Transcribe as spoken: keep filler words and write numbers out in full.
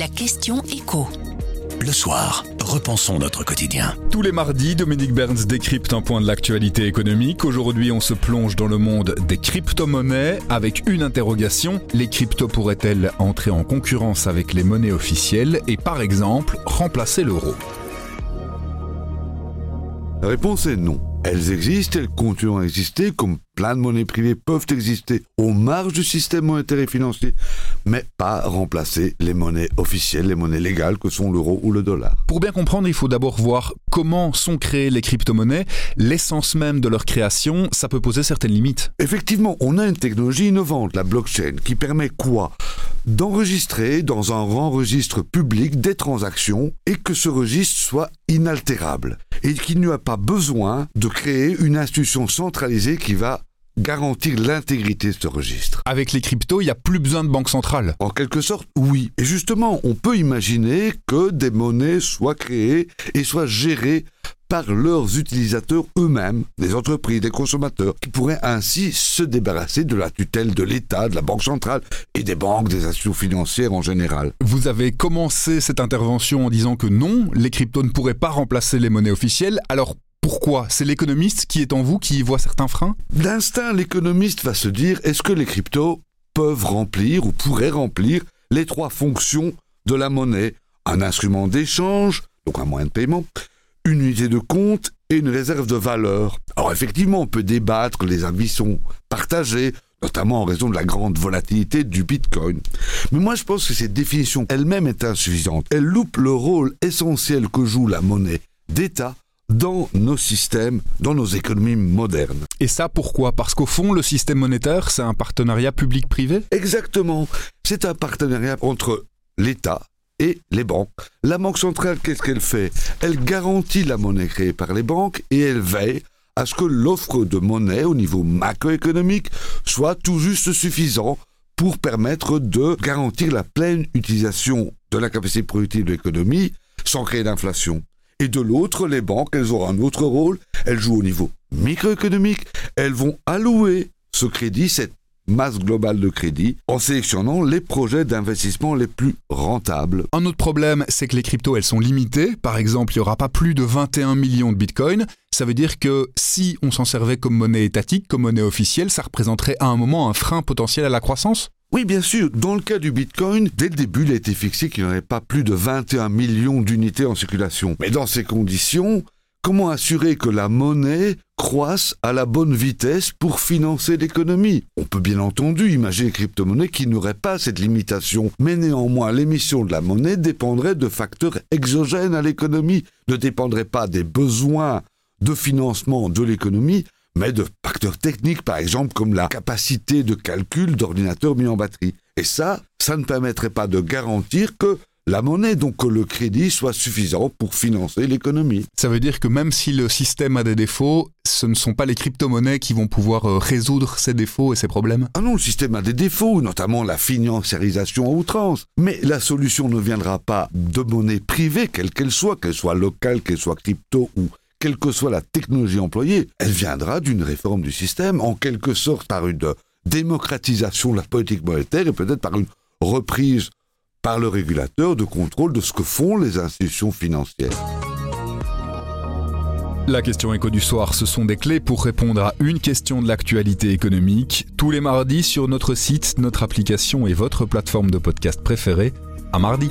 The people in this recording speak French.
la question éco. Le soir, repensons notre quotidien. Tous les mardis, Dominique Berns décrypte un point de l'actualité économique. Aujourd'hui, on se plonge dans le monde des crypto-monnaies avec une interrogation. Les cryptos pourraient-elles entrer en concurrence avec les monnaies officielles et par exemple remplacer l'euro ? La réponse est non. Elles existent, elles continuent à exister, comme plein de monnaies privées peuvent exister aux marges du système monétaire et financier, mais pas remplacer les monnaies officielles, les monnaies légales que sont l'euro ou le dollar. Pour bien comprendre, il faut d'abord voir comment sont créées les crypto-monnaies, l'essence même de leur création, ça peut poser certaines limites. Effectivement, on a une technologie innovante, la blockchain, qui permet quoi ? D'enregistrer dans un grand registre public des transactions et que ce registre soit inaltérable. Et qu'il n'y a pas besoin de créer une institution centralisée qui va garantir l'intégrité de ce registre. Avec les cryptos, il n'y a plus besoin de banque centrale. En quelque sorte, oui. Et justement, on peut imaginer que des monnaies soient créées et soient gérées par leurs utilisateurs eux-mêmes, des entreprises, des consommateurs, qui pourraient ainsi se débarrasser de la tutelle de l'État, de la Banque centrale et des banques, des institutions financières en général. Vous avez commencé cette intervention en disant que non, les cryptos ne pourraient pas remplacer les monnaies officielles, alors pourquoi ? C'est l'économiste qui est en vous qui y voit certains freins ? D'instinct, l'économiste va se dire, est-ce que les cryptos peuvent remplir ou pourraient remplir les trois fonctions de la monnaie ? Un instrument d'échange, donc un moyen de paiement, une unité de compte et une réserve de valeur. Alors effectivement, on peut débattre, les avis sont partagés, notamment en raison de la grande volatilité du Bitcoin. Mais moi je pense que cette définition elle-même est insuffisante. Elle loupe le rôle essentiel que joue la monnaie d'État dans nos systèmes, dans nos économies modernes. Et ça pourquoi ? Parce qu'au fond, le système monétaire, c'est un partenariat public-privé ? Exactement. C'est un partenariat entre l'État et les banques. La banque centrale, qu'est-ce qu'elle fait ? Elle garantit la monnaie créée par les banques et elle veille à ce que l'offre de monnaie au niveau macroéconomique soit tout juste suffisant pour permettre de garantir la pleine utilisation de la capacité productive de l'économie sans créer d'inflation. Et de l'autre, les banques, elles auront un autre rôle, elles jouent au niveau microéconomique, elles vont allouer ce crédit, cette masse globale de crédit, en sélectionnant les projets d'investissement les plus rentables. Un autre problème, c'est que les cryptos, elles sont limitées. Par exemple, il n'y aura pas plus de vingt et un millions de bitcoins. Ça veut dire que si on s'en servait comme monnaie étatique, comme monnaie officielle, ça représenterait à un moment un frein potentiel à la croissance ? Oui, bien sûr. Dans le cas du Bitcoin, dès le début, il a été fixé qu'il n'y aurait pas plus de vingt et un millions d'unités en circulation. Mais dans ces conditions, comment assurer que la monnaie croisse à la bonne vitesse pour financer l'économie ? On peut bien entendu imaginer une crypto-monnaie qui n'aurait pas cette limitation. Mais néanmoins, l'émission de la monnaie dépendrait de facteurs exogènes à l'économie, ne dépendrait pas des besoins de financement de l'économie, mais de facteurs techniques, par exemple, comme la capacité de calcul d'ordinateurs mis en batterie. Et ça, ça ne permettrait pas de garantir que la monnaie, donc que le crédit, soit suffisant pour financer l'économie. Ça veut dire que même si le système a des défauts, ce ne sont pas les crypto-monnaies qui vont pouvoir euh, résoudre ces défauts et ces problèmes ? Ah non, le système a des défauts, notamment la financiarisation à outrance. Mais la solution ne viendra pas de monnaie privée, quelle qu'elle soit, qu'elle soit locale, qu'elle soit crypto ou quelle que soit la technologie employée, elle viendra d'une réforme du système, en quelque sorte par une démocratisation de la politique monétaire et peut-être par une reprise par le régulateur de contrôle de ce que font les institutions financières. La question éco du soir, ce sont des clés pour répondre à une question de l'actualité économique. Tous les mardis sur notre site, notre application et votre plateforme de podcast préférée. À mardi.